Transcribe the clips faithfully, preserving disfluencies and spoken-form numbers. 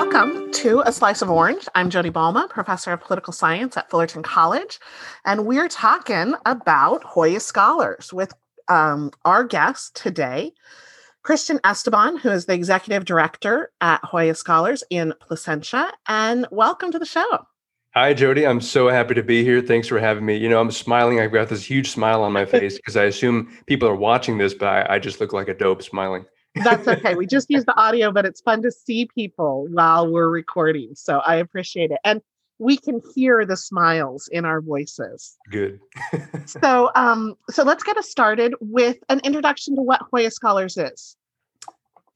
Welcome to A Slice of Orange. I'm Jody Balma, professor of political science at Fullerton College, and we're talking about JOYA Scholars with um, our guest today, Christian Esteban, who is the executive director at JOYA Scholars in Placentia, and welcome to the show. Hi, Jody. I'm so happy to be here. Thanks for having me. You know, I'm smiling. I've got this huge smile on my face because I assume people are watching this, but I, I just look like a dope smiling. That's okay. We just use the audio, but it's fun to see people while we're recording. So I appreciate it. And we can hear the smiles in our voices. Good. so um, so let's get us started with an introduction to what JOYA Scholars is.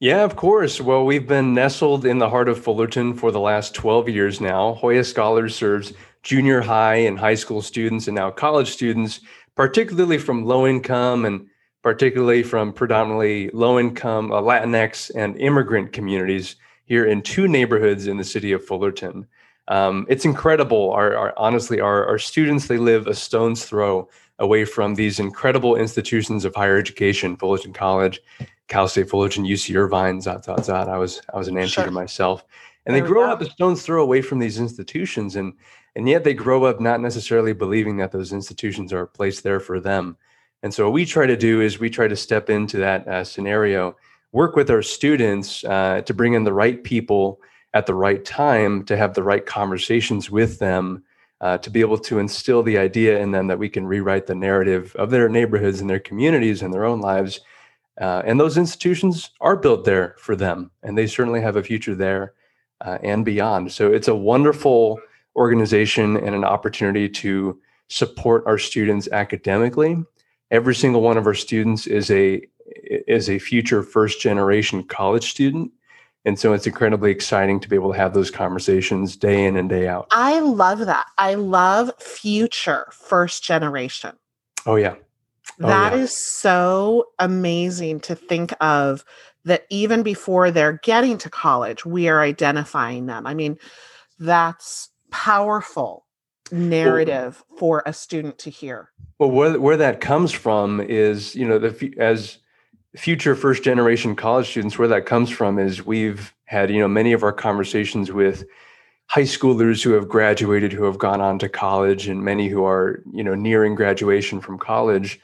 Yeah, of course. Well, we've been nestled in the heart of Fullerton for the last twelve years now. JOYA Scholars serves junior high and high school students and now college students, particularly from low income and particularly from predominantly low-income uh, Latinx and immigrant communities here in two neighborhoods in the city of Fullerton. Um, it's incredible. Our, our honestly, our, our students, they live a stone's throw away from these incredible institutions of higher education, Fullerton College, Cal State Fullerton, U C Irvine, zot, zot, zot. I was, I was an anteater myself. And they grow up a stone's throw away from these institutions, and, and yet they grow up not necessarily believing that those institutions are placed there for them. And so what we try to do is we try to step into that uh, scenario, work with our students uh, to bring in the right people at the right time, to have the right conversations with them, uh, to be able to instill the idea in them that we can rewrite the narrative of their neighborhoods and their communities and their own lives. Uh, and those institutions are built there for them, and they certainly have a future there uh, and beyond. So it's a wonderful organization and an opportunity to support our students academically. Every single one of our students is a is a future first generation college student. And so it's incredibly exciting to be able to have those conversations day in and day out. I love that. I love future first generation. Oh, yeah. Oh, that yeah. is so amazing to think of, that even before they're getting to college, we are identifying them. I mean, that's powerful narrative well, for a student to hear. Well, where, where that comes from is, you know, the as future first generation college students, where that comes from is we've had, you know, many of our conversations with high schoolers who have graduated, who have gone on to college, and many who are, you know, nearing graduation from college.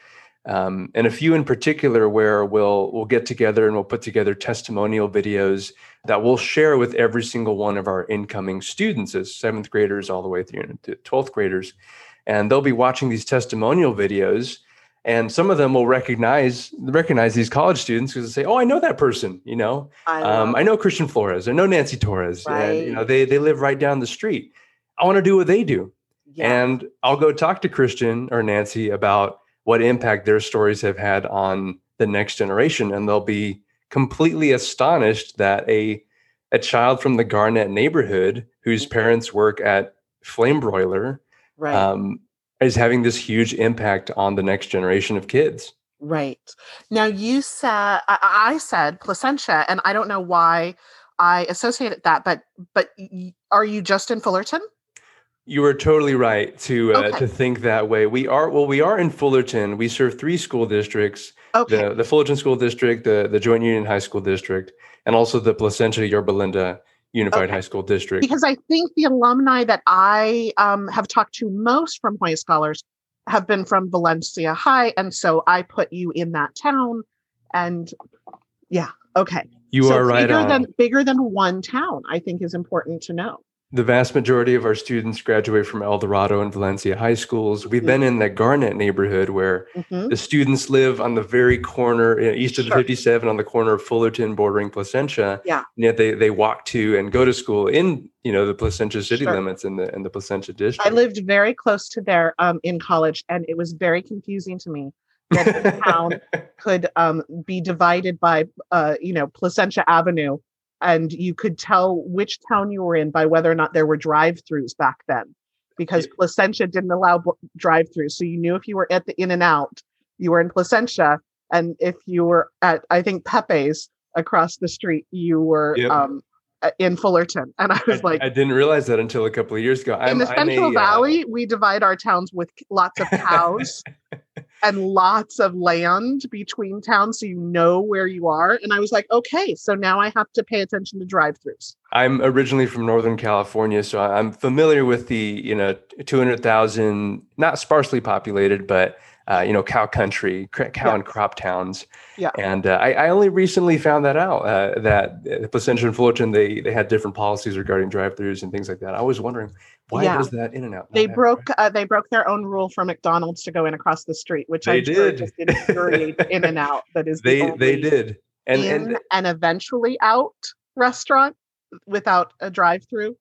Um, and a few in particular where we'll we'll get together and we'll put together testimonial videos that we'll share with every single one of our incoming students as seventh graders all the way through to twelfth graders. And they'll be watching these testimonial videos, and some of them will recognize recognize these college students because they say, "Oh, I know that person. You know, I, um, I know Christian Flores. I know Nancy Torres. Right. And you know, they they live right down the street. I want to do what they do, yeah. and I'll go talk to Christian or Nancy about what impact their stories have had on the next generation." And they'll be completely astonished that a, a child from the Garnet neighborhood whose parents work at Flame Broiler right. um, is having this huge impact on the next generation of kids. Right. Now you said, I, I said Placentia, and I don't know why I associated that, but, but are you just in Fullerton? You are totally right to uh, okay. to think that way. We are well. We are in Fullerton. We serve three school districts: okay. the, the Fullerton School District, the, the Joint Union High School District, and also the Placentia Yorba Linda Unified okay. High School District. Because I think the alumni that I um, have talked to most from JOYA Scholars have been from Valencia High, and so I put you in that town. And yeah, okay, you so are right. Bigger on. than bigger than one town, I think, is important to know. The vast majority of our students graduate from El Dorado and Valencia High Schools. We've mm-hmm. been in the Garnet neighborhood where mm-hmm. the students live on the very corner, east of sure. the fifty-seven, on the corner of Fullerton bordering Placentia. Yeah. And yet they, they walk to and go to school in, you know, the Placentia city sure. limits in the in the Placentia district. I lived very close to there um, in college, and it was very confusing to me that the town could um, be divided by, uh, you know, Placentia Avenue. And you could tell which town you were in by whether or not there were drive-throughs back then, because Placentia didn't allow drive-throughs. So you knew if you were at the In-N-Out, you were in Placentia. And if you were at, I think, Pepe's across the street, you were yep. um, in Fullerton. And I was I, like, I didn't realize that until a couple of years ago. I'm, in the Central I'm a, Valley, uh, we divide our towns with lots of cows and lots of land between towns, so you know where you are. And I was like, okay, so now I have to pay attention to drive-thrus. I'm originally from Northern California, so I'm familiar with the, you know, two hundred thousand, not sparsely populated, but Uh, you know, cow country, cow yeah. and crop towns. Yeah. And uh, I, I only recently found that out, uh, that uh, Placentia and Fullerton, they they had different policies regarding drive-thrus and things like that. I was wondering, why yeah. does that In-N-Out? They broke right? uh, they broke their own rule for McDonald's to go in across the street, which they I did. Just infuriates In-N-Out. That is the they only they did and in and, and eventually out restaurant without a drive-thru.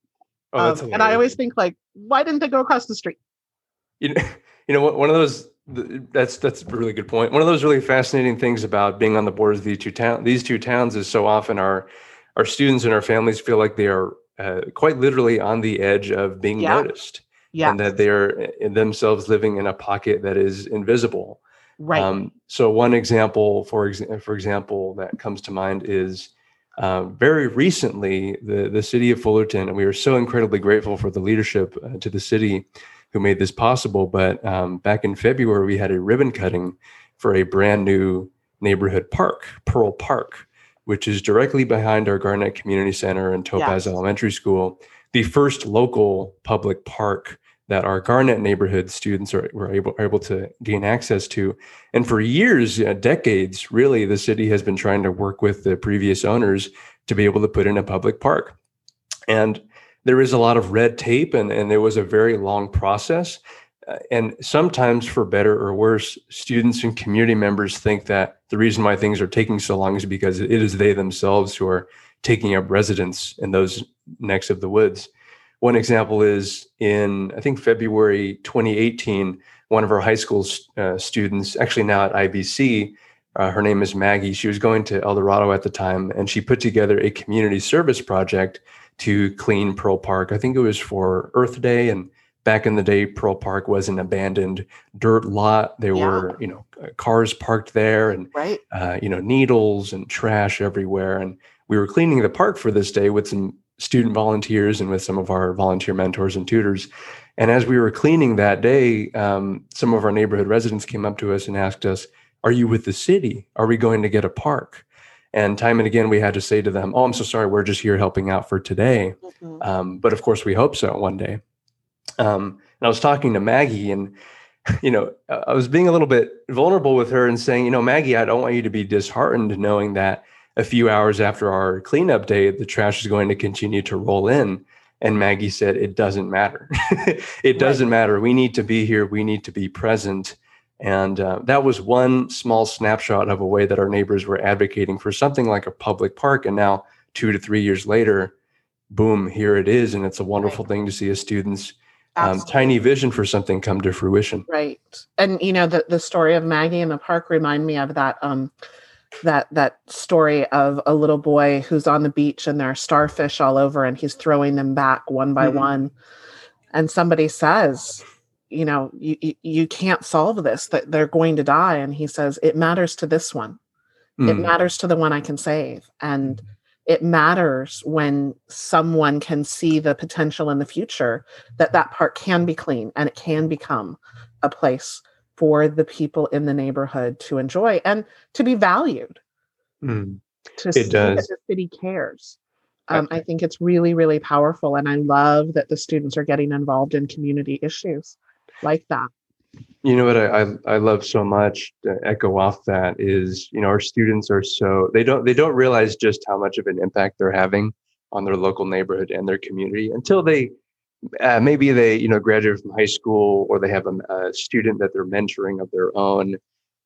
Oh, that's um, and I always think, like, why didn't they go across the street? You know, you know, one of those. That's that's a really good point. One of those really fascinating things about being on the borders of these two towns, these two towns, is so often our our students and our families feel like they are uh, quite literally on the edge of being yeah. noticed, yeah, and that they are themselves living in a pocket that is invisible. Right. Um, so one example, for exa- for example, that comes to mind is uh, very recently the the city of Fullerton, and we are so incredibly grateful for the leadership uh, to the city who made this possible. But um, back in February, we had a ribbon cutting for a brand new neighborhood park, Pearl Park, which is directly behind our Garnet Community Center and Topaz yes. Elementary School, the first local public park that our Garnet neighborhood students are, were able, are able to gain access to. And for years, uh, decades, really, the city has been trying to work with the previous owners to be able to put in a public park. And there is a lot of red tape, and, and there was a very long process. Uh, and sometimes, for better or worse, students and community members think that the reason why things are taking so long is because it is they themselves who are taking up residence in those necks of the woods. One example is in, I think, February twenty eighteen, one of our high school uh, students, actually now at I B C, uh, her name is Maggie. She was going to El Dorado at the time, and she put together a community service project to clean Pearl Park. I think it was for Earth Day. And back in the day, Pearl Park was an abandoned dirt lot. There yeah. were, you know, cars parked there and, right. uh, you know, needles and trash everywhere. And we were cleaning the park for this day with some student volunteers and with some of our volunteer mentors and tutors. And as we were cleaning that day, um, some of our neighborhood residents came up to us and asked us, "Are you with the city? Are we going to get a park?" And time and again, we had to say to them, "Oh, I'm so sorry. We're just here helping out for today." Mm-hmm. Um, but of course, we hope so one day. Um, and I was talking to Maggie, and you know, I was being a little bit vulnerable with her and saying, "You know, Maggie, I don't want you to be disheartened knowing that a few hours after our cleanup day, the trash is going to continue to roll in." And Maggie said, "It doesn't matter. It doesn't right. matter. We need to be here. We need to be present." And uh, that was one small snapshot of a way that our neighbors were advocating for something like a public park. And now two to three years later, boom, here it is. And it's a wonderful right. thing to see a student's um, tiny vision for something come to fruition. Right. And, you know, the, the story of Maggie in the park remind me of that, um, that, that story of a little boy who's on the beach and there are starfish all over and he's throwing them back one by mm-hmm. one. And somebody says, you know, you, you, you can't solve this, that they're going to die. And he says, "It matters to this one. Mm. It matters to the one I can save." And it matters when someone can see the potential in the future that that park can be clean and it can become a place for the people in the neighborhood to enjoy and to be valued. Mm. To it see does. That the city cares. Um, okay. I think it's really, really powerful. And I love that the students are getting involved in community issues like that. You know what I, I I love so much to echo off that is, you know, our students are so they don't they don't realize just how much of an impact they're having on their local neighborhood and their community until they uh, maybe they, you know, graduate from high school, or they have a, a student that they're mentoring of their own,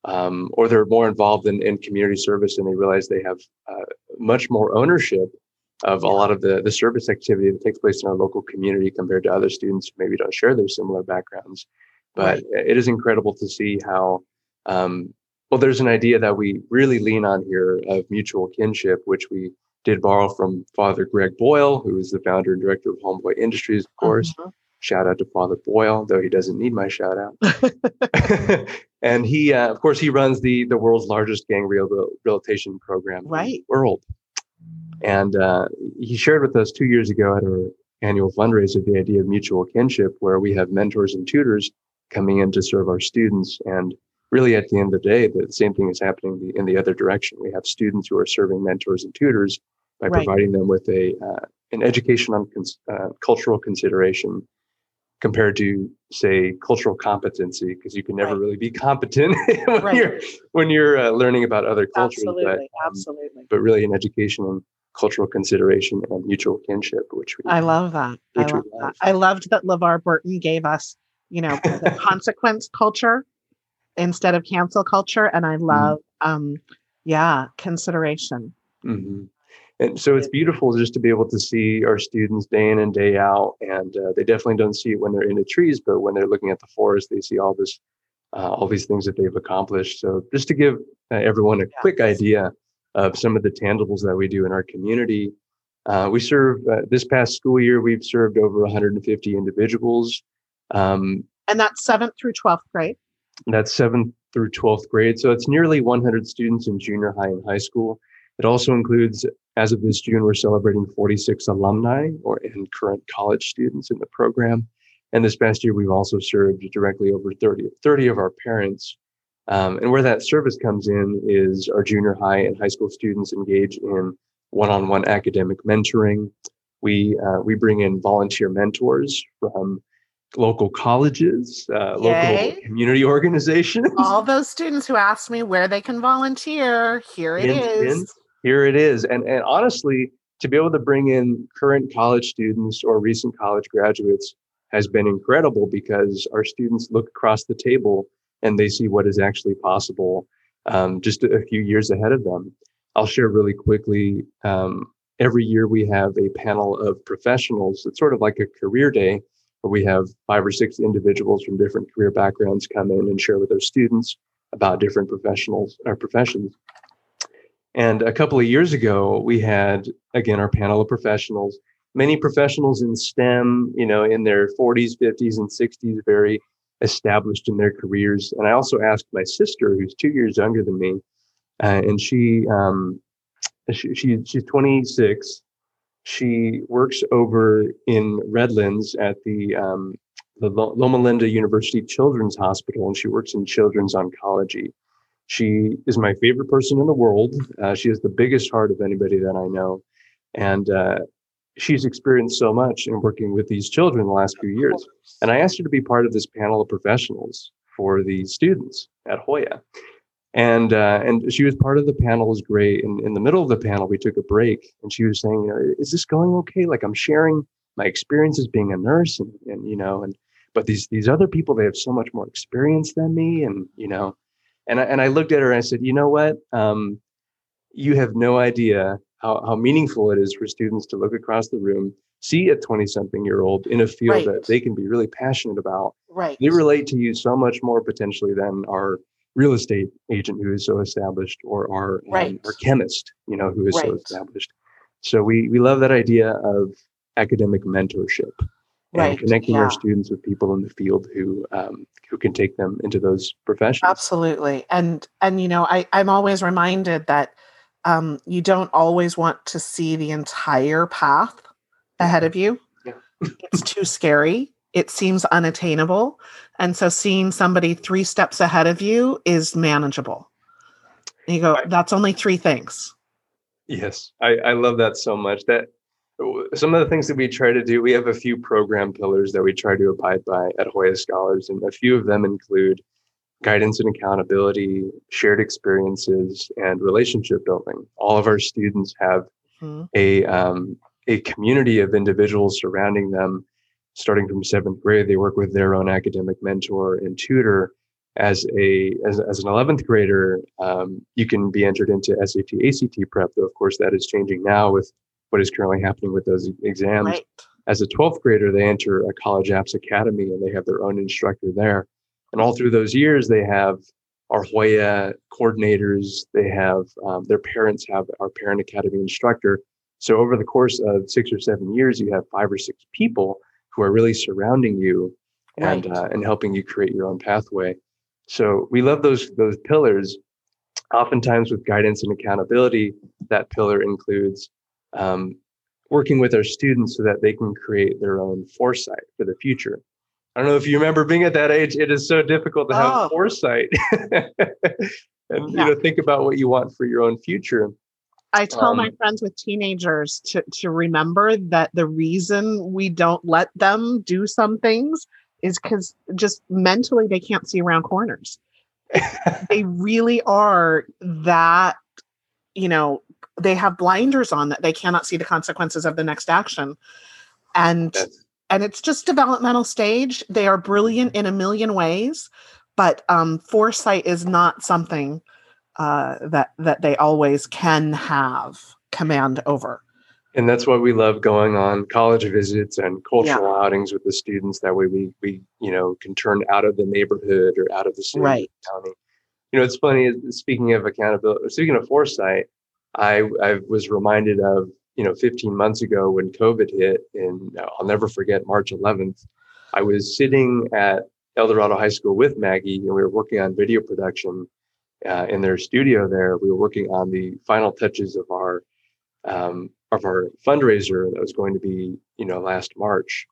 um, or they're more involved in, in community service and they realize they have uh, much more ownership of a lot of the, the service activity that takes place in our local community compared to other students who maybe don't share their similar backgrounds. But right. it is incredible to see how, um, well, there's an idea that we really lean on here of mutual kinship, which we did borrow from Father Greg Boyle, who is the founder and director of Homeboy Industries, of course. Uh-huh. Shout out to Father Boyle, though he doesn't need my shout out. And he, uh, of course, he runs the, the world's largest gang rehabilitation program right. in the world. And, uh, he shared with us two years ago at our annual fundraiser the idea of mutual kinship, where we have mentors and tutors coming in to serve our students. And really, at the end of the day, the same thing is happening in the other direction. We have students who are serving mentors and tutors by right. providing them with a uh, an education on cons- uh, cultural consideration compared to, say, cultural competency, because you can never right. really be competent when, right. you're, when you're uh, learning about other cultures. Absolutely, but, um, absolutely. But really an education on cultural consideration and mutual kinship, which we I love that. I love that. I loved that LeVar Burton gave us, you know, the consequence culture instead of cancel culture. And I love, mm-hmm. um, yeah, consideration. Mm-hmm. And so it's beautiful just to be able to see our students day in and day out. And uh, they definitely don't see it when they're in the trees, but when they're looking at the forest, they see all this, uh, all these things that they've accomplished. So just to give uh, everyone a yeah. quick idea of some of the tangibles that we do in our community, uh, we serve, uh, this past school year, we've served over one hundred fifty individuals. Um, and that's seventh through twelfth grade? That's seventh through twelfth grade. So it's nearly one hundred students in junior high and high school. It also includes, as of this June, we're celebrating forty-six alumni or and current college students in the program. And this past year, we've also served directly over thirty, thirty of our parents. Um, and where that service comes in is our junior high and high school students engage in one-on-one academic mentoring. We uh, we bring in volunteer mentors from local colleges, uh, local community organizations. All those students who asked me where they can volunteer, here it in, is. In, here it is. And and honestly, to be able to bring in current college students or recent college graduates has been incredible, because our students look across the table and they see what is actually possible um, just a few years ahead of them. I'll share really quickly. Um, every year we have a panel of professionals. It's sort of like a career day, where we have five or six individuals from different career backgrounds come in and share with their students about different professionals or professions. And a couple of years ago, we had, again, our panel of professionals, many professionals in STEM, you know, in their forties, fifties, and sixties, very established in their careers. And I also asked my sister, who's two years younger than me, uh, and she, um, she, she she's twenty-six. She works over in Redlands at the, um, the Loma Linda University Children's Hospital, and she works in children's oncology. She is my favorite person in the world. Uh, she has the biggest heart of anybody that I know. And uh, she's experienced so much in working with these children the last few years. And I asked her to be part of this panel of professionals for the students at Joya. And uh, and she was part of the panel. It was great. And in the middle of the panel, we took a break, and she was saying, you know, is this going okay? Like, I'm sharing my experiences being a nurse, and, and you know, and but these these other people, they have so much more experience than me, and you know, and I, and I looked at her and I said, you know what, um, you have no idea how how meaningful it is for students to look across the room, see a twenty-something-year-old in a field right. that they can be really passionate about. Right, they relate to you so much more potentially than our real estate agent who is so established, or our, right. um, our chemist, you know, who is right. so established. So we we love that idea of academic mentorship and right. connecting yeah. our students with people in the field who um, who can take them into those professions. Absolutely. And, and you know, I, I'm always reminded that um, you don't always want to see the entire path ahead of you. Yeah. It's too scary. It seems unattainable. And so seeing somebody three steps ahead of you is manageable. And you go, that's only three things. Yes. I, I love that so much. That some of the things that we try to do, we have a few program pillars that we try to abide by at Joya Scholars. And a few of them include guidance and accountability, shared experiences, and relationship building. All of our students have mm-hmm. a, um, a community of individuals surrounding them. Starting from seventh grade, they work with their own academic mentor and tutor. As a as, as an eleventh grader, um, you can be entered into S A T, A C T prep, though, of course, that is changing now with what is currently happening with those exams. Right. As a twelfth grader, they enter a college apps academy, and they have their own instructor there. And all through those years, they have our Joya coordinators. They have um, their parents have our parent academy instructor. So over the course of six or seven years, you have five or six people who are really surrounding you and right. uh, and helping you create your own pathway. So we love those those pillars. Oftentimes with guidance and accountability, that pillar includes um, working with our students so that they can create their own foresight for the future. I don't know if you remember being at that age, it is so difficult to have oh. foresight and yeah. you know, think about what you want for your own future. I tell um, my friends with teenagers to, to remember that the reason we don't let them do some things is because just mentally they can't see around corners. They really are that, you know, they have blinders on that they cannot see the consequences of the next action. And That's- and it's just developmental stage. They are brilliant in a million ways, but um, foresight is not something uh, that that they always can have command over. And that's why we love going on college visits and cultural yeah. outings with the students. That way we, we, you know, can turn out of the neighborhood or out of the city. Right. County. You know, it's funny, speaking of accountability, speaking of foresight, I, I was reminded of, you know, fifteen months ago when COVID hit, and I'll never forget March eleventh, I was sitting at El Dorado High School with Maggie, and we were working on video production uh, in their studio there. We were working on the final touches of our, um, of our fundraiser that was going to be, you know, last March,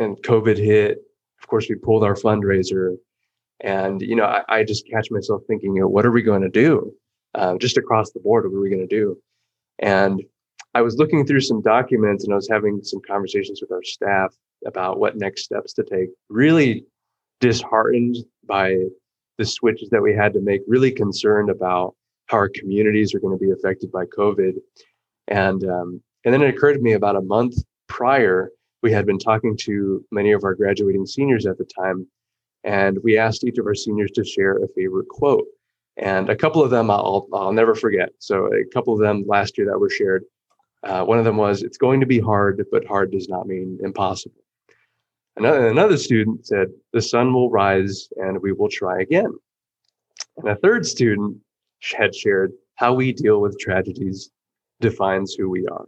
and COVID hit. Of course, we pulled our fundraiser, and, you know, I, I just catch myself thinking, you know, what are we going to do? Uh, just across the board, what are we going to do? And I was looking through some documents, and I was having some conversations with our staff about what next steps to take, really disheartened by the switches that we had to make, really concerned about how our communities are going to be affected by COVID. And um, and then it occurred to me, about a month prior, we had been talking to many of our graduating seniors at the time, and we asked each of our seniors to share a favorite quote. And a couple of them I'll I'll never forget. So a couple of them last year that were shared. Uh, one of them was, "It's going to be hard, but hard does not mean impossible." Another another student said, "The sun will rise and we will try again." And a third student had shared, "How we deal with tragedies defines who we are."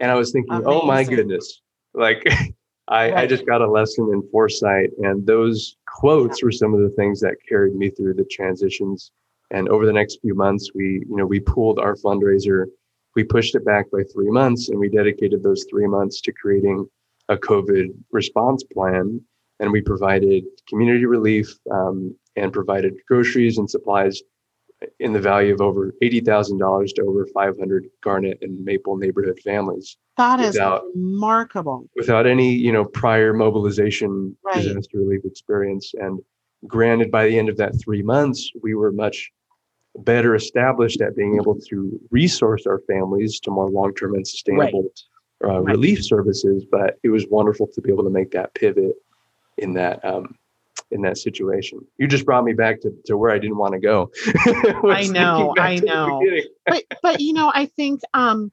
And I was thinking, Amazing. oh my goodness, like I, right. I just got a lesson in foresight. And those quotes yeah. were some of the things that carried me through the transitions. And over the next few months, we, you know, we pulled our fundraiser, we pushed it back by three months, and we dedicated those three months to creating a COVID response plan. And we provided community relief um, and provided groceries and supplies in the value of over eighty thousand dollars to over five hundred Garnet and Maple neighborhood families. That is without, remarkable. Without any, you know, prior mobilization right. disaster relief experience. And granted, by the end of that three months, we were much better established at being able to resource our families to more long-term and sustainable right. Uh, right. relief services. But it was wonderful to be able to make that pivot in that um, in that situation. You just brought me back to, to where I didn't want to go. I know, I know. but but you know, I think um,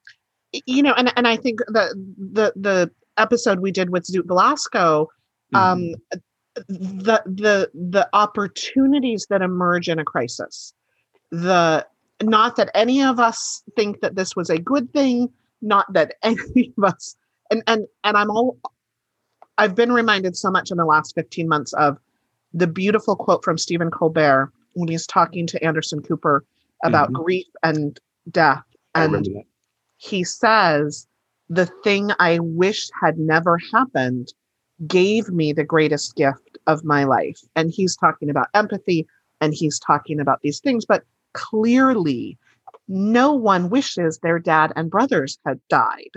you know, and and I think the the the episode we did with Zoot Velasco, um, mm-hmm. the the the opportunities that emerge in a crisis. The not that any of us think that this was a good thing. Not that any of us, and and and I'm all. I've been reminded so much in the last fifteen months of the beautiful quote from Stephen Colbert when he's talking to Anderson Cooper about mm-hmm. grief and death. And he says, "The thing I wish had never happened gave me the greatest gift of my life." And he's talking about empathy, and he's talking about these things. But clearly, no one wishes their dad and brothers had died.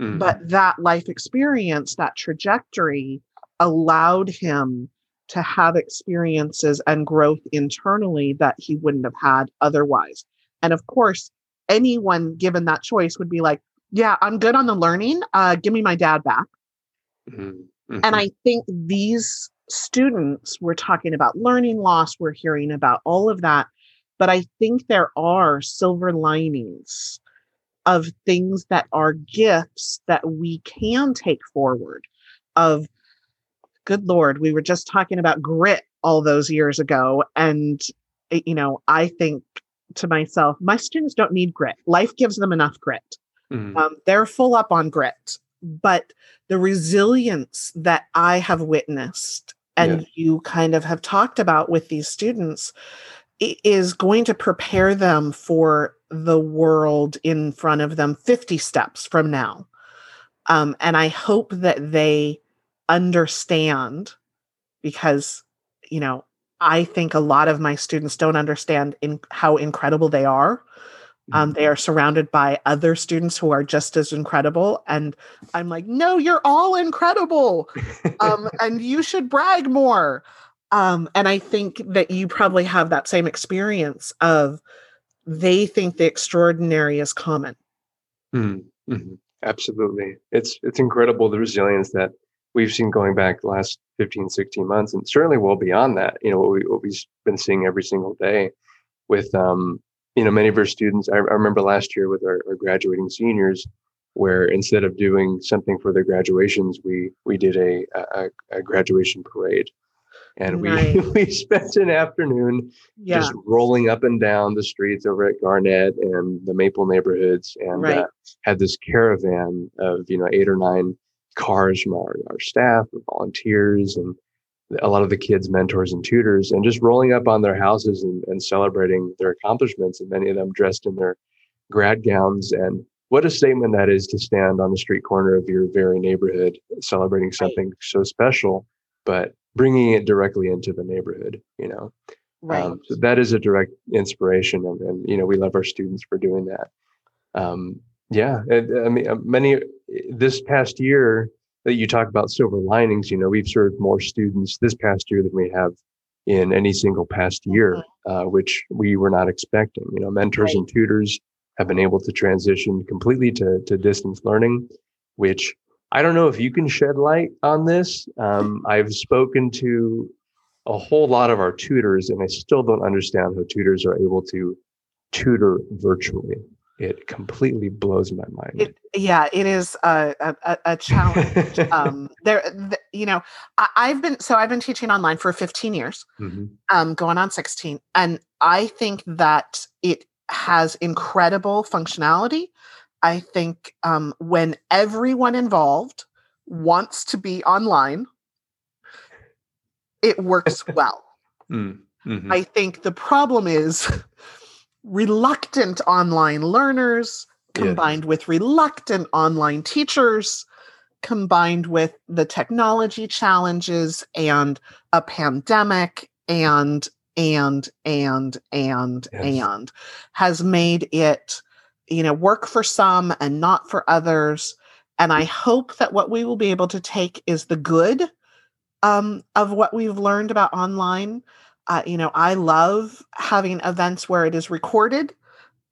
Mm-hmm. But that life experience, that trajectory allowed him to have experiences and growth internally that he wouldn't have had otherwise. And of course, anyone given that choice would be like, yeah, I'm good on the learning. Uh, give me my dad back. Mm-hmm. Mm-hmm. And I think these students, we're talking about learning loss, we're hearing about all of that. But I think there are silver linings of things that are gifts that we can take forward of, good Lord, we were just talking about grit all those years ago. And, you know, I think to myself, my students don't need grit. Life gives them enough grit. Mm. Um, they're full up on grit. But the resilience that I have witnessed and yeah. you kind of have talked about with these students is going to prepare them for the world in front of them fifty steps from now. Um, and I hope that they understand, because, you know, I think a lot of my students don't understand in how incredible they are. Um, they are surrounded by other students who are just as incredible. And I'm like, no, you're all incredible. Um, and you should brag more. Um, and I think that you probably have that same experience of they think the extraordinary is common. Mm-hmm. Absolutely. It's, it's incredible, the resilience that we've seen going back the last fifteen, sixteen months, and certainly well beyond that. You know, what, we, what we've been seeing every single day with, um, you know, many of our students. I, I remember last year with our, our graduating seniors, where instead of doing something for their graduations, we we did a a, a graduation parade, and nice. we we spent an afternoon yeah. just rolling up and down the streets over at Garnet and the Maple neighborhoods, and right. uh, had this caravan of you know eight or nine cars from our, our staff, volunteers, and a lot of the kids' mentors and tutors, and just rolling up on their houses and, and celebrating their accomplishments, and many of them dressed in their grad gowns. And what a statement that is to stand on the street corner of your very neighborhood celebrating something right. so special, but bringing it directly into the neighborhood, you know. Right. Um, so that is a direct inspiration. And, and, you know, we love our students for doing that. Um, yeah. I mean, many this past year, that you talk about silver linings, you know, we've served more students this past year than we have in any single past year, uh, which we were not expecting. You know, mentors right. and tutors have been able to transition completely to, to distance learning, which I don't know if you can shed light on this. Um, I've spoken to a whole lot of our tutors, and I still don't understand how tutors are able to tutor virtually. It completely blows my mind. It, yeah, it is a, a, a challenge. um, there, the, you know, I, I've been so I've been teaching online for fifteen years, mm-hmm. um, going on sixteen, and I think that it has incredible functionality. I think um, when everyone involved wants to be online, it works well. Mm-hmm. I think the problem is. Reluctant online learners combined yeah. with reluctant online teachers, combined with the technology challenges and a pandemic and, and, and, and, yes. and has made it, you know, work for some and not for others. And I hope that what we will be able to take is the good um, of what we've learned about online. Uh, you know, I love having events where it is recorded,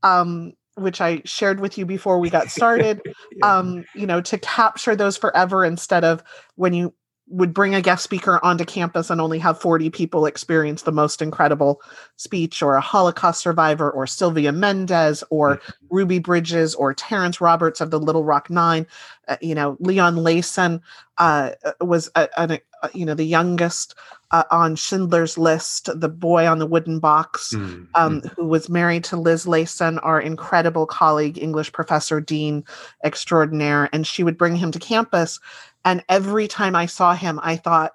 um, which I shared with you before we got started, yeah. um, you know, to capture those forever instead of when you would bring a guest speaker onto campus and only have forty people experience the most incredible speech, or a Holocaust survivor, or Sylvia Mendez, or Ruby Bridges, or Terrence Roberts of the Little Rock Nine. Uh, you know, Leon Layson uh, was, a, a, a, you know, the youngest uh, on Schindler's List, the boy on the wooden box, mm-hmm. um, who was married to Liz Layson, our incredible colleague, English professor, dean extraordinaire. And she would bring him to campus. And every time I saw him, I thought,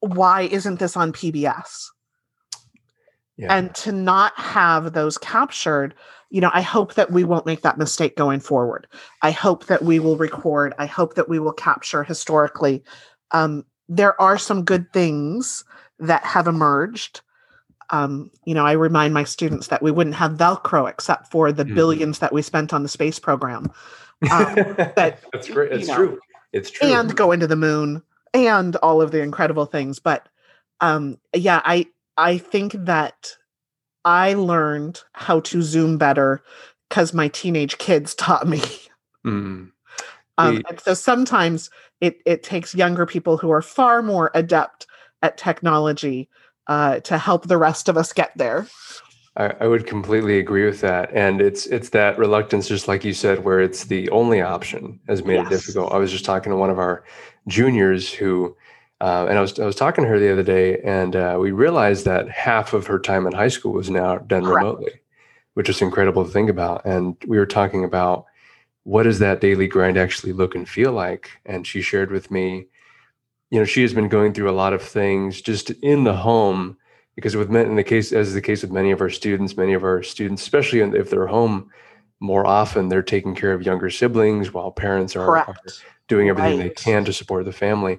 why isn't this on P B S? Yeah. And to not have those captured, you know, I hope that we won't make that mistake going forward. I hope that we will record. I hope that we will capture historically. Um, there are some good things that have emerged. Um, you know, I remind my students that we wouldn't have Velcro except for the mm-hmm. billions that we spent on the space program. Um, but, That's great. That's you know, true. It's true. And go into the moon and all of the incredible things. But um, yeah, I, I think that I learned how to Zoom better because my teenage kids taught me. Mm. Um, yeah. And so sometimes it, it takes younger people who are far more adept at technology uh, to help the rest of us get there. I, I would completely agree with that. And it's it's that reluctance, just like you said, where it's the only option has made yes. it difficult. I was just talking to one of our juniors who, uh, and I was I was talking to her the other day, and uh, we realized that half of her time in high school was now done Correct. remotely, which is incredible to think about. And we were talking about what does that daily grind actually look and feel like? And she shared with me, you know, she has been going through a lot of things just in the home because with in the case, as is the case with many of our students, many of our students, especially if they're home, more often they're taking care of younger siblings while parents are, are doing everything right. they can to support the family.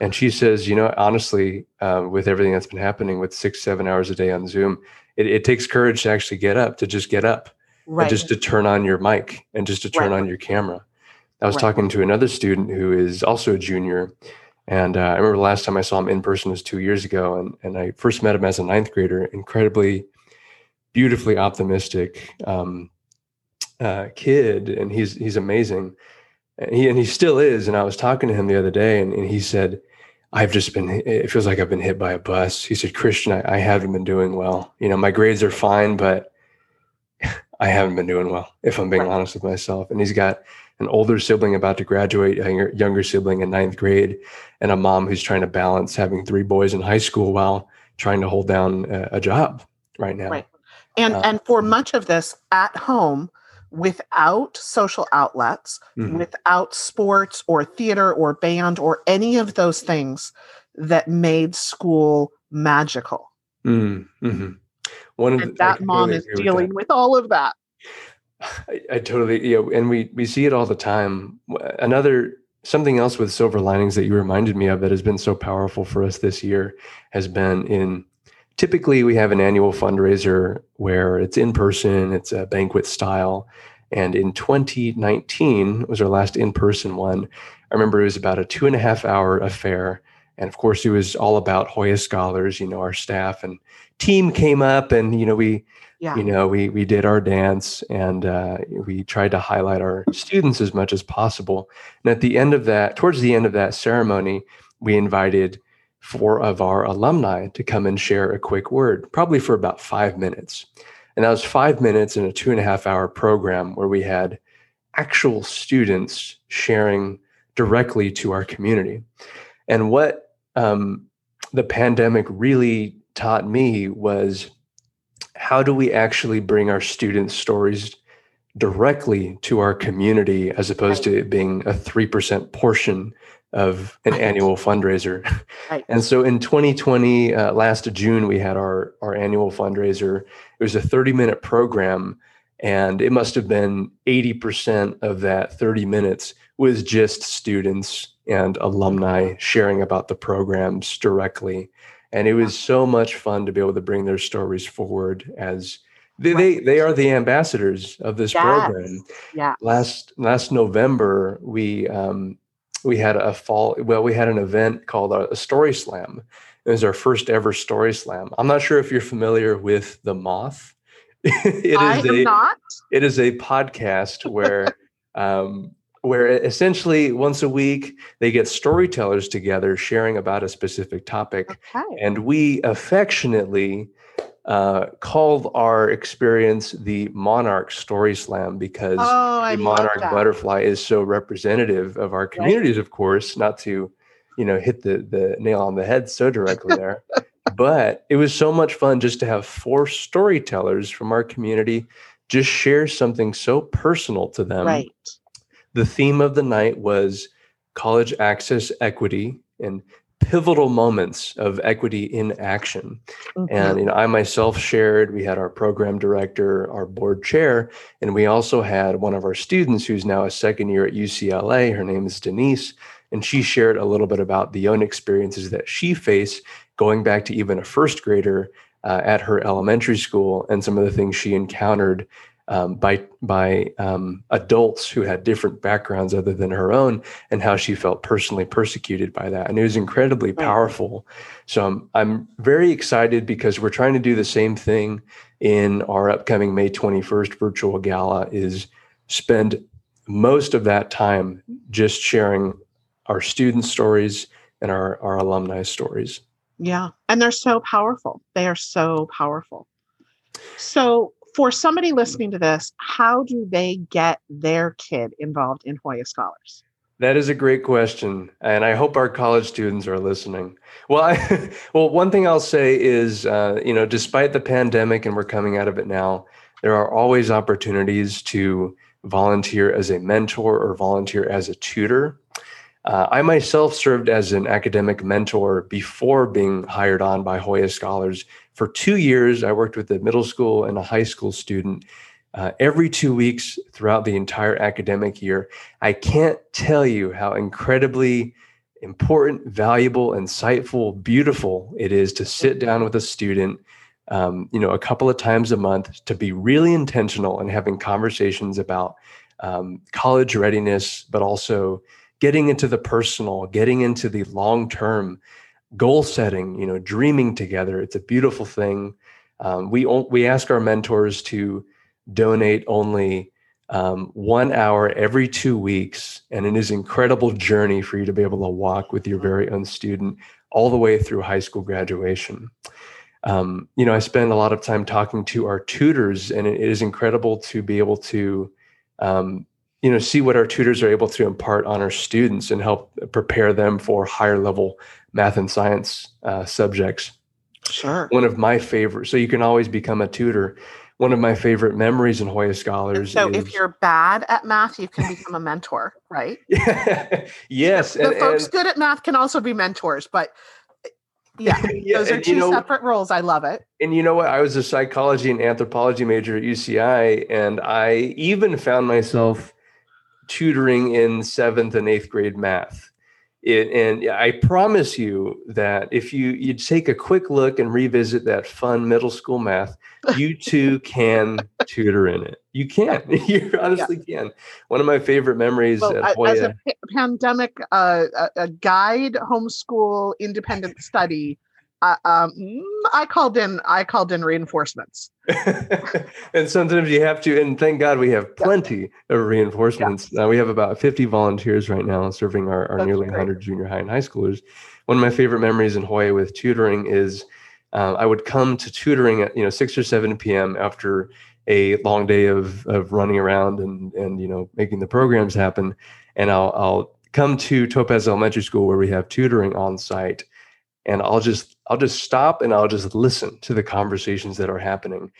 And she says, you know, honestly, um, with everything that's been happening with six, seven hours a day on Zoom, it, it takes courage to actually get up, to just get up right. and just to turn on your mic and just to turn right. on your camera. I was right. talking to another student who is also a junior. And uh, I remember the last time I saw him in person was two years ago. And, and I first met him as a ninth grader, incredibly, beautifully optimistic um, uh, kid. And he's he's amazing. And he, and he still is. And I was talking to him the other day and, and he said, I've just been, it feels like I've been hit by a bus. He said, Christian, I, I haven't been doing well. You know, my grades are fine, but I haven't been doing well, if I'm being right. honest with myself. And he's got an older sibling about to graduate, a younger, younger sibling in ninth grade, and a mom who's trying to balance having three boys in high school while trying to hold down a, a job right now. Right. And uh, and for much of this at home, without social outlets, mm-hmm. without sports or theater or band or any of those things that made school magical. Mm-hmm. One and of the, that mom is dealing with, with all of that. I, I totally, you know, and we, we see it all the time. Another, something else with silver linings that you reminded me of that has been so powerful for us this year has been in, typically we have an annual fundraiser where it's in person, it's a banquet style. And in twenty nineteen was our last in-person one. I remember it was about a two and a half hour affair. And of course, it was all about Joya Scholars, you know, our staff and team came up and, you know, we, yeah. you know, we, we did our dance and uh, we tried to highlight our students as much as possible. And at the end of that, towards the end of that ceremony, we invited four of our alumni to come and share a quick word, probably for about five minutes. And that was five minutes in a two and a half hour program where we had actual students sharing directly to our community. And what um, the pandemic really taught me was how do we actually bring our students' stories directly to our community as opposed right. to it being a three percent portion of an right. annual fundraiser. Right. And so in twenty twenty, uh, last June, we had our, our annual fundraiser. It was a thirty minute program, and it must have been eighty percent of that thirty minutes was just students and alumni sharing about the programs directly. And it was so much fun to be able to bring their stories forward as they right. they, they are the ambassadors of this yes. program. Yeah. Last last November, we um, we had a fall. Well, we had an event called a, a Story Slam. It was our first ever Story Slam. I'm not sure if you're familiar with The Moth. it I is am a, not. It is a podcast where. um, where essentially once a week, they get storytellers together sharing about a specific topic. Okay. And we affectionately uh, called our experience the Monarch Story Slam because oh, the I monarch butterfly is so representative of our communities, right. of course, not to, you know, hit the, the nail on the head so directly there. But it was so much fun just to have four storytellers from our community just share something so personal to them. Right. The theme of the night was college access equity and pivotal moments of equity in action. Mm-hmm. And you know, I myself shared, we had our program director, our board chair, and we also had one of our students who's now a second year at U C L A. Her name is Denise. And she shared a little bit about the own experiences that she faced going back to even a first grader uh, at her elementary school and some of the things she encountered Um, by by um, adults who had different backgrounds other than her own, and how she felt personally persecuted by that. And it was incredibly powerful. So I'm, I'm very excited because we're trying to do the same thing in our upcoming May twenty-first virtual gala, is spend most of that time just sharing our student stories and our, our alumni stories. Yeah. And they're so powerful. They are so powerful. So for somebody listening to this, how do they get their kid involved in Joya Scholars? That is a great question. And I hope our college students are listening. Well, I, well, one thing I'll say is, uh, you know, despite the pandemic and we're coming out of it now, there are always opportunities to volunteer as a mentor or volunteer as a tutor. Uh, I myself served as an academic mentor before being hired on by Joya Scholars For two years, I worked with a middle school and a high school student uh, every two weeks throughout the entire academic year. I can't tell you how incredibly important, valuable, insightful, beautiful it is to sit down with a student, um, you know, a couple of times a month, to be really intentional and having conversations about um, college readiness, but also getting into the personal, getting into the long-term goal setting, you know, dreaming together. It's a beautiful thing. Um, we we ask our mentors to donate only Um, one hour every two weeks, and it is an incredible journey for you to be able to walk with your very own student all the way through high school graduation. Um, you know, I spend a lot of time talking to our tutors, and it is incredible to be able to, um, you know, see what our tutors are able to impart on our students and help prepare them for higher level math and science uh, subjects. Sure. One of my favorites. So you can always become a tutor. One of my favorite memories in Joya Scholars. So is, if you're bad at math, you can become a mentor, right? Yeah. Yes. The and, folks and, good at math can also be mentors, but yeah, yeah those are two you know, separate roles. I love it. And you know what? I was a psychology and anthropology major at U C I, and I even found myself tutoring in seventh and eighth grade math. It, and I promise you that if you you take a quick look and revisit that fun middle school math, you too can tutor in it. You can. You honestly yeah. can. One of my favorite memories well, at Joya. As a p- pandemic uh, a, a guide, homeschool, independent study, uh, um, I called in. I called in reinforcements. And sometimes you have to. And thank God we have plenty yeah. of reinforcements. Yeah. Uh, we have about fifty volunteers right now serving our, our nearly great. one hundred junior high and high schoolers. One of my favorite memories in Joya with tutoring is uh, I would come to tutoring at you know six or seven p.m. after a long day of of running around and and you know making the programs happen. And I'll I'll come to Topaz Elementary School where we have tutoring on site. And I'll just I'll just stop and I'll just listen to the conversations that are happening.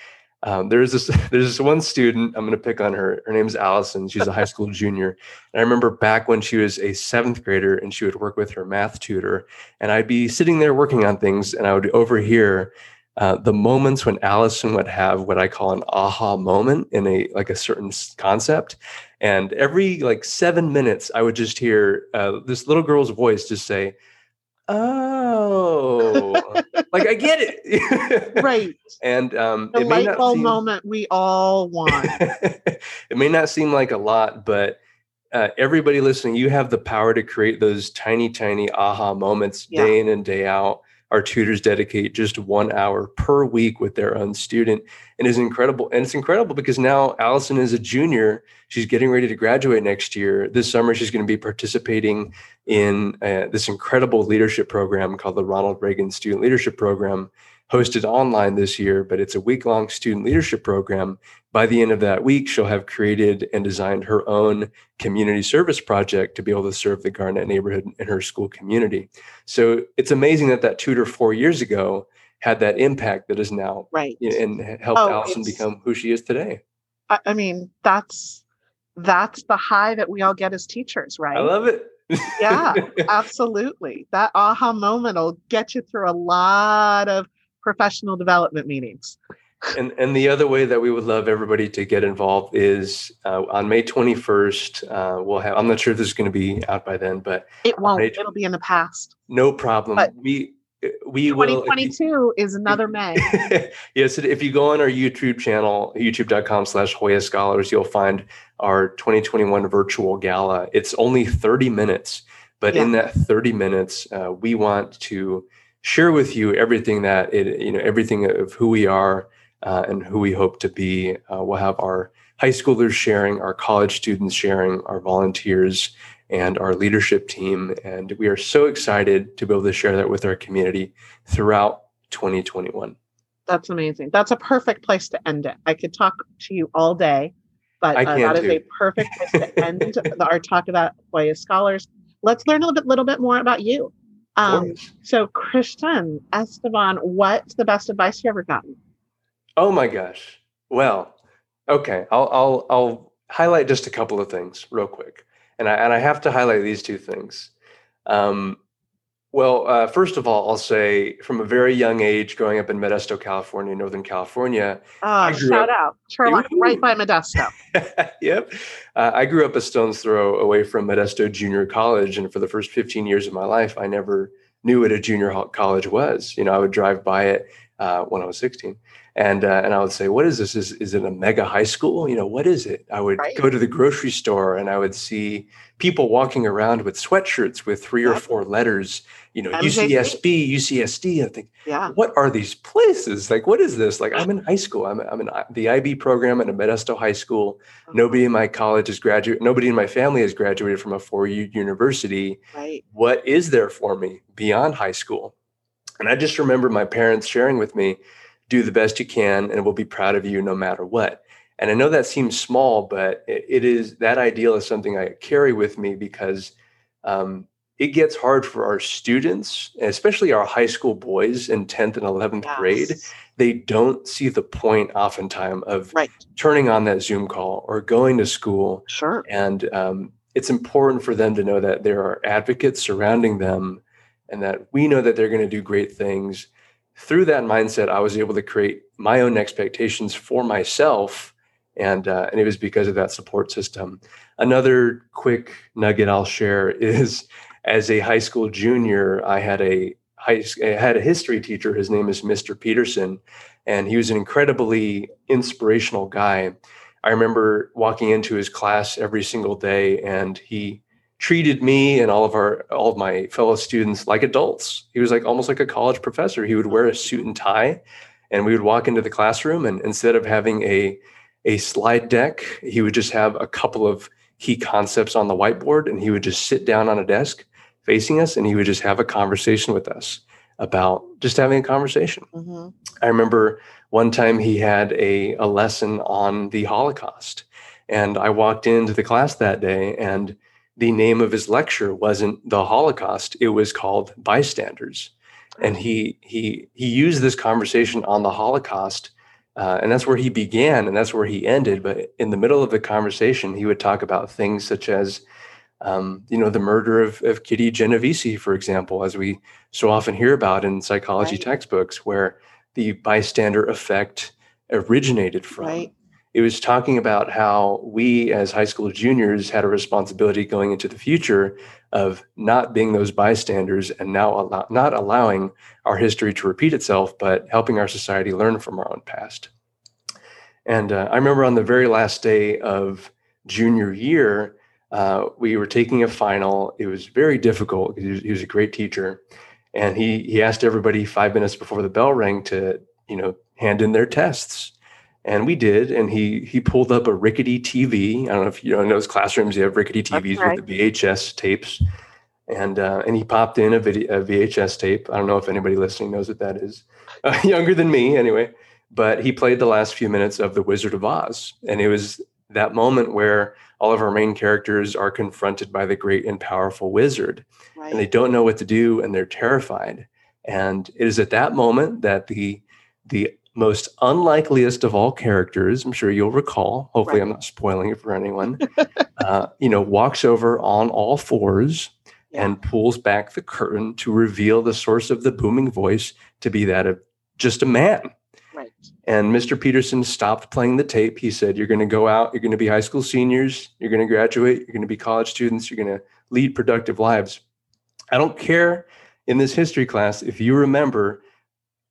Um, there's this there's this one student, I'm going to pick on her. Her name is Allison. She's a high school junior. And I remember back when she was a seventh grader and she would work with her math tutor. And I'd be sitting there working on things and I would overhear uh, the moments when Allison would have what I call an aha moment in a like a certain concept. And every like seven minutes, I would just hear uh, this little girl's voice just say, "Oh, like I get it." Right. And um, the light bulb seem... moment we all want. It may not seem like a lot, but uh, everybody listening, you have the power to create those tiny, tiny aha moments yeah. day in and day out. Our tutors dedicate just one hour per week with their own student. And it's incredible. And it's incredible because now Allison is a junior. She's getting ready to graduate next year. This summer, she's going to be participating in uh, this incredible leadership program called the Ronald Reagan Student Leadership Program, hosted online this year. But it's a week-long student leadership program. By the end of that week, she'll have created and designed her own community service project to be able to serve the Garnet neighborhood and her school community. So it's amazing that that tutor four years ago had that impact that is now right you know, and helped oh, Allison become who she is today. I, I mean, that's that's the high that we all get as teachers, right? I love it. Yeah, absolutely. That aha moment will get you through a lot of professional development meetings. And and the other way that we would love everybody to get involved is uh, on May twenty-first, uh, we'll have, I'm not sure if this is going to be out by then, but it won't, May, it'll be in the past. No problem. But we, we twenty twenty-two will, you, is another May. Yes. If you go on our YouTube channel, youtube.com slash Joya Scholars, you'll find our twenty twenty-one virtual gala. It's only thirty minutes, but yeah. in that thirty minutes, uh, we want to share with you everything that it, you know, everything of who we are, Uh, and who we hope to be. Uh, we'll have our high schoolers sharing, our college students sharing, our volunteers, and our leadership team. And we are so excited to be able to share that with our community throughout twenty twenty-one. That's amazing. That's a perfect place to end it. I could talk to you all day, but uh, that too. is a perfect place to end our talk about Joya Scholars. Let's learn a little bit, little bit more about you. Um, so Christian Esteban, what's the best advice you ever gotten? Oh my gosh. Well, okay. I'll, I'll, I'll highlight just a couple of things real quick. And I, and I have to highlight these two things. Um, Well, uh, first of all, I'll say from a very young age, growing up in Modesto, California, Northern California. Oh, shout up, out. Sherlock, right by Modesto. Yep. Uh, I grew up a stone's throw away from Modesto Junior College. And for the first fifteen years of my life, I never knew what a junior college was. You know, I would drive by it uh, when I was sixteen. And uh, and I would say, what is this? Is is it a mega high school? You know, what is it? I would right. go to the grocery store and I would see people walking around with sweatshirts with three yep. or four letters, you know, M J C. U C S B, U C S D. I think, yeah. what are these places? Like, what is this? Like, I'm in high school. I'm I'm in the I B program at a Modesto high school. Mm-hmm. Nobody in my college is graduate. Nobody in my family has graduated from a four-year university. Right. What is there for me beyond high school? And I just remember my parents sharing with me, do the best you can, and we'll be proud of you no matter what. And I know that seems small, but it, it is, that ideal is something I carry with me because um, it gets hard for our students, especially our high school boys in tenth and eleventh yes. grade. They don't see the point oftentimes of right. turning on that Zoom call or going to school. Sure. And um, it's important for them to know that there are advocates surrounding them and that we know that they're going to do great things. Through that mindset, I was able to create my own expectations for myself, and uh, and it was because of that support system. Another quick nugget I'll share is, as a high school junior, I had a high, I had a history teacher. His name is Mister Peterson, and he was an incredibly inspirational guy. I remember walking into his class every single day, and he treated me and all of our, all of my fellow students like adults. He was like almost like a college professor. He would wear a suit and tie, and we would walk into the classroom, and instead of having a, a slide deck, he would just have a couple of key concepts on the whiteboard, and he would just sit down on a desk facing us, and he would just have a conversation with us about just having a conversation. Mm-hmm. I remember one time he had a, a lesson on the Holocaust, and I walked into the class that day, and the name of his lecture wasn't the Holocaust. It was called Bystanders. And he he he used this conversation on the Holocaust. Uh, and that's where he began and that's where he ended. But in the middle of the conversation, he would talk about things such as, um, you know, the murder of, of Kitty Genovese, for example, as we so often hear about in psychology right. textbooks, where the bystander effect originated from. Right. It was talking about how we as high school juniors had a responsibility going into the future of not being those bystanders and now allow, not allowing our history to repeat itself, but helping our society learn from our own past. And uh, I remember on the very last day of junior year, uh, we were taking a final. It was very difficult. He was, he was a great teacher. And he he asked everybody five minutes before the bell rang to, you know, hand in their tests. And we did, and he he pulled up a rickety T V. I don't know if you know, in those classrooms you have rickety T Vs right. with the V H S tapes, and uh, and he popped in a, video, a V H S tape. I don't know if anybody listening knows what that is, uh, younger than me anyway. But he played the last few minutes of The Wizard of Oz, and it was that moment where all of our main characters are confronted by the great and powerful wizard, right. and they don't know what to do, and they're terrified. And it is at that moment that the the most unlikeliest of all characters, I'm sure you'll recall, hopefully right. I'm not spoiling it for anyone, uh, you know, walks over on all fours yeah. and pulls back the curtain to reveal the source of the booming voice to be that of just a man. Right. And Mister Peterson stopped playing the tape. He said, you're going to go out, you're going to be high school seniors, you're going to graduate, you're going to be college students, you're going to lead productive lives. I don't care in this history class if you remember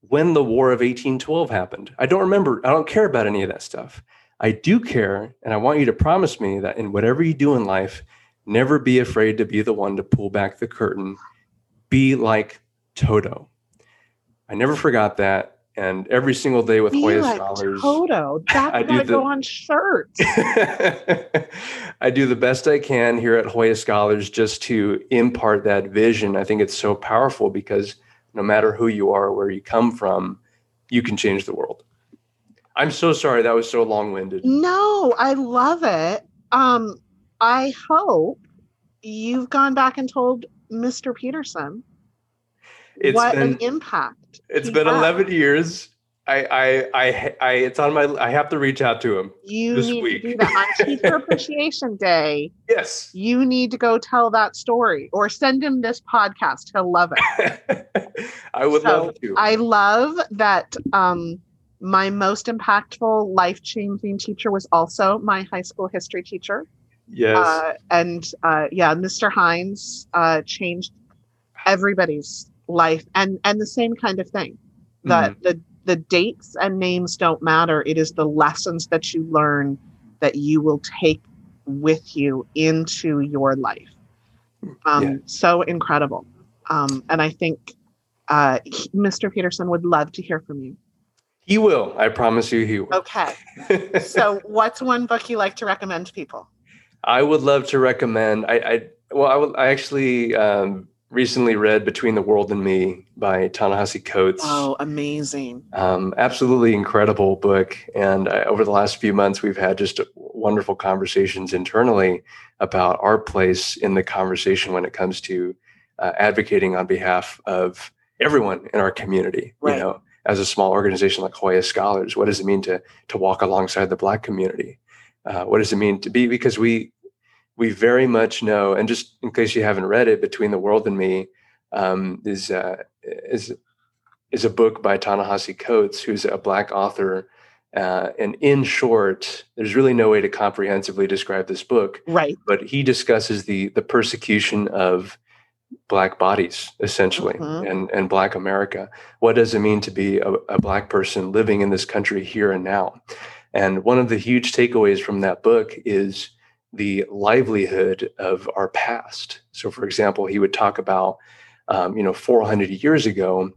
when the War of eighteen twelve happened. I don't remember. I don't care about any of that stuff. I do care, and I want you to promise me that in whatever you do in life, never be afraid to be the one to pull back the curtain. Be like Toto. I never forgot that. And every single day with be Joya like Scholars, Toto. That's I gotta the, go on shirts. I do the best I can here at Joya Scholars just to impart that vision. I think it's so powerful because no matter who you are, where you come from, you can change the world. I'm so sorry that was so long-winded. No, I love it. Um, I hope you've gone back and told Mister Peterson it's what been, an impact. It's been had. eleven years. I, I, I, I, it's on my, I have to reach out to him you this need week. To do that on Teacher Appreciation Day. Yes. You need to go tell that story or send him this podcast. He'll love it. I would so love to. I love that um, my most impactful, life-changing teacher was also my high school history teacher. Yes. Uh, and uh, yeah, Mister Hines uh, changed everybody's life and, and the same kind of thing. That mm. the, The dates and names don't matter. It is the lessons that you learn that you will take with you into your life. Um, yeah. So incredible. Um, and I think uh, he, Mister Peterson would love to hear from you. He will. I promise you he will. Okay. So what's one book you like to recommend to people? I would love to recommend. I, I Well, I, will, I actually... Um, recently read Between the World and Me by Ta-Nehisi Coates. Oh, amazing. Um, absolutely incredible book. And uh, over the last few months, we've had just wonderful conversations internally about our place in the conversation when it comes to uh, advocating on behalf of everyone in our community. Right. You know, as a small organization like JOYA Scholars, what does it mean to to walk alongside the Black community? Uh, what does it mean to be, because we We very much know, and just in case you haven't read it, Between the World and Me um, is uh, is is a book by Ta-Nehisi Coates, who's a Black author. Uh, and in short, there's really no way to comprehensively describe this book. Right. But he discusses the the persecution of Black bodies, essentially, mm-hmm. and and Black America. What does it mean to be a, a Black person living in this country here and now? And one of the huge takeaways from that book is the livelihood of our past. So, for example, he would talk about, um, you know, four hundred years ago,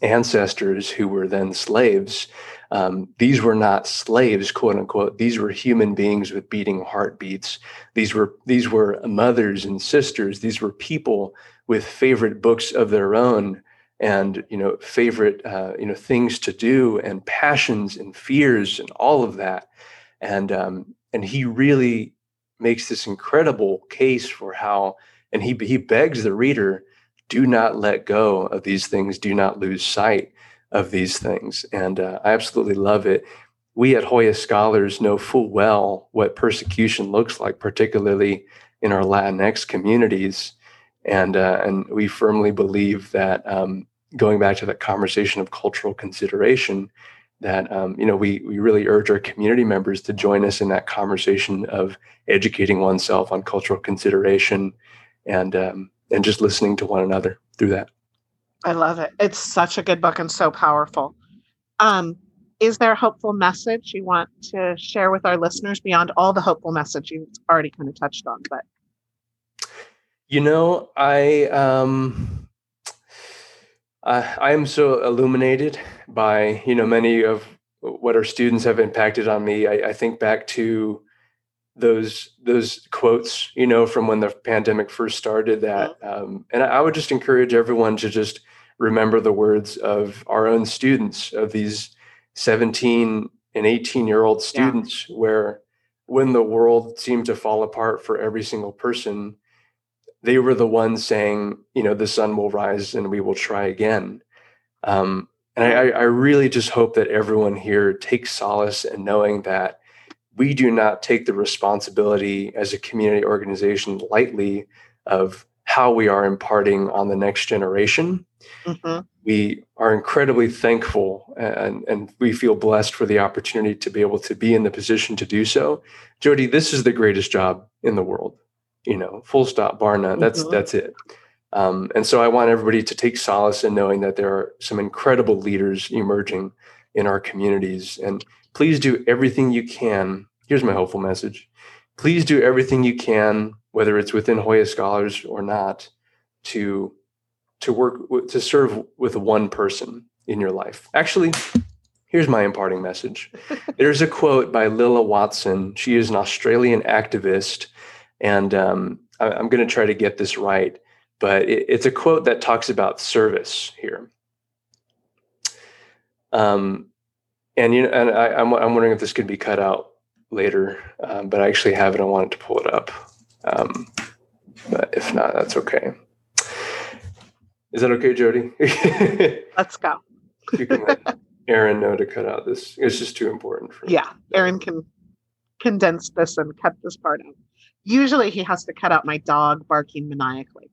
ancestors who were then slaves. Um, these were not slaves, quote unquote. These were human beings with beating heartbeats. These were these were mothers and sisters. These were people with favorite books of their own, and you know, favorite uh, you know things to do, and passions and fears, and all of that. And um, and he really makes this incredible case for how, and he he begs the reader, do not let go of these things, do not lose sight of these things. And uh, I absolutely love it. We at JOYA Scholars know full well what persecution looks like, particularly in our Latinx communities. And uh, and we firmly believe that, um, going back to that conversation of cultural consideration, that, um, you know, we we really urge our community members to join us in that conversation of educating oneself on cultural consideration and um, and just listening to one another through that. I love it. It's such a good book and so powerful. Um, is there a hopeful message you want to share with our listeners beyond all the hopeful message you've already kind of touched on? But you know, I... Um, Uh, I am so illuminated by, you know, many of what our students have impacted on me. I, I think back to those those quotes, you know, from when the pandemic first started that. Um, and I would just encourage everyone to just remember the words of our own students, of these seventeen and eighteen year old students, yeah. where when the world seemed to fall apart for every single person, they were the ones saying, you know, the sun will rise and we will try again. Um, and I, I really just hope that everyone here takes solace in knowing that we do not take the responsibility as a community organization lightly of how we are imparting on the next generation. Mm-hmm. We are incredibly thankful and, and we feel blessed for the opportunity to be able to be in the position to do so. Jody, this is the greatest job in the world. You know, full stop, bar none. That's mm-hmm. that's it. Um, and so I want everybody to take solace in knowing that there are some incredible leaders emerging in our communities. And please do everything you can. Here's my hopeful message. Please do everything you can, whether it's within JOYA Scholars or not, to to work w- to serve with one person in your life. Actually, here's my imparting message. There's a quote by Lilla Watson. She is an Australian activist. And um, I, I'm going to try to get this right, but it, it's a quote that talks about service here. Um, and you know, and I, I'm, I'm wondering if this could be cut out later, um, but I actually have it. I wanted to pull it up, um, but if not, that's okay. Is that okay, Jody? Let's go. You can Aaron know to cut out this. It's just too important for me. Yeah, Aaron can condense this and cut this part out. Usually he has to cut out my dog barking maniacally.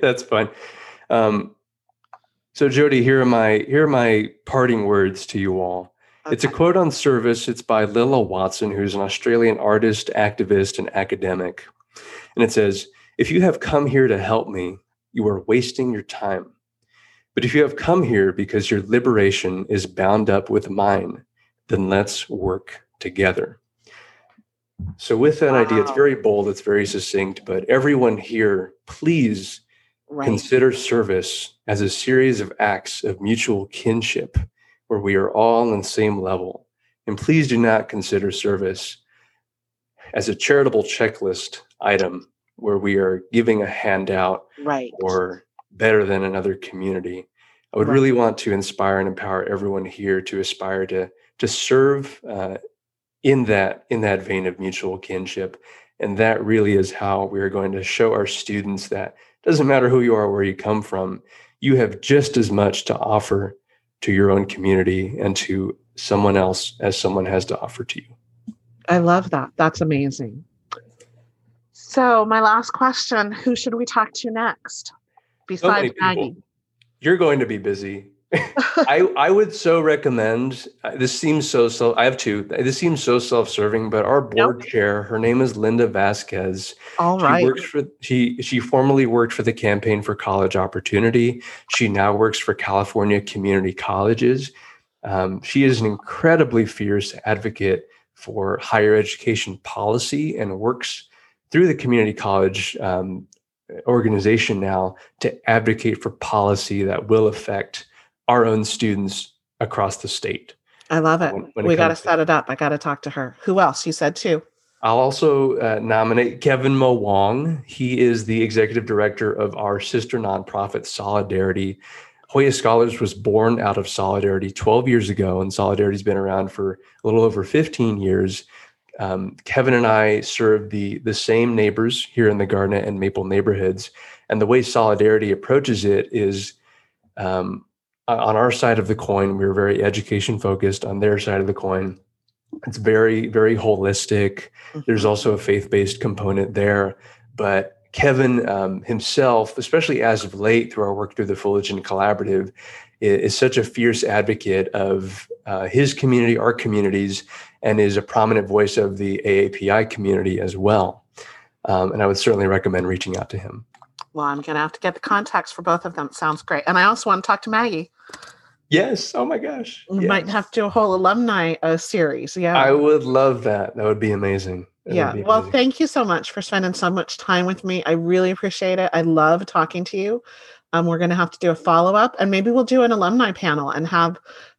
That's fine. Um, so Jody, here are my here are my parting words to you all. Okay. It's a quote on service. It's by Lilla Watson, who's an Australian artist, activist, and academic. And it says, "If you have come here to help me, you are wasting your time. But if you have come here because your liberation is bound up with mine, then let's work together." So with that wow. idea, it's very bold, it's very succinct, but everyone here, please right. consider service as a series of acts of mutual kinship where we are all on the same level. And please do not consider service as a charitable checklist item where we are giving a handout right. or better than another community. I would right. really want to inspire and empower everyone here to aspire to to serve uh, in that in that vein of mutual kinship. And that really is how we are going to show our students that it doesn't matter who you are, where you come from, you have just as much to offer to your own community and to someone else as someone has to offer to you. I love that. That's amazing. So my last question, who should we talk to next? Besides so Maggie, you're going to be busy. I, I would so recommend, uh, this seems so, so I have two, this seems so self-serving, but our board nope. chair, her name is Linda Vasquez. All she right. Works for, she, she formerly worked for the Campaign for College Opportunity. She now works for California Community Colleges. Um, she is an incredibly fierce advocate for higher education policy and works through the community college um organization now to advocate for policy that will affect our own students across the state. I love it. When, when we got to set it up. I got to talk to her. Who else? You said two. I'll also uh, nominate Kevin Mo Wong. He is the executive director of our sister nonprofit Solidarity. Joya Scholars was born out of Solidarity twelve years ago, and Solidarity's been around for a little over fifteen years. Um, Kevin and I serve the the same neighbors here in the Garnet and Maple neighborhoods. And the way Solidarity approaches it is um, on our side of the coin, we're very education focused. On their side of the coin, it's very, very holistic. Mm-hmm. There's also a faith-based component there. But Kevin um, himself, especially as of late through our work through the Fullerton Collaborative, is such a fierce advocate of uh, his community, our communities, and is a prominent voice of the A A P I community as well. Um, and I would certainly recommend reaching out to him. Well, I'm going to have to get the contacts for both of them. Sounds great. And I also want to talk to Maggie. Yes. Oh, my gosh. We yes. might have to do a whole alumni uh, series. Yeah. I would love that. That would be amazing. That yeah. Be well, amazing. Thank you so much for spending so much time with me. I really appreciate it. I love talking to you. Um, we're going to have to do a follow-up, and maybe we'll do an alumni panel and have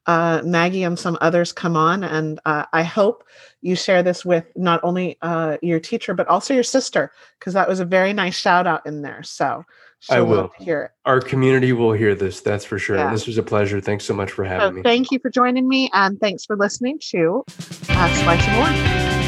uh, Maggie and some others come on. And uh, I hope you share this with not only uh, your teacher, but also your sister, because that was a very nice shout out in there. So I will hear it. Our community will hear this. That's for sure. Yeah. This was a pleasure. Thanks so much for having so, me. Thank you for joining me. And thanks for listening to uh, Slice of Orange.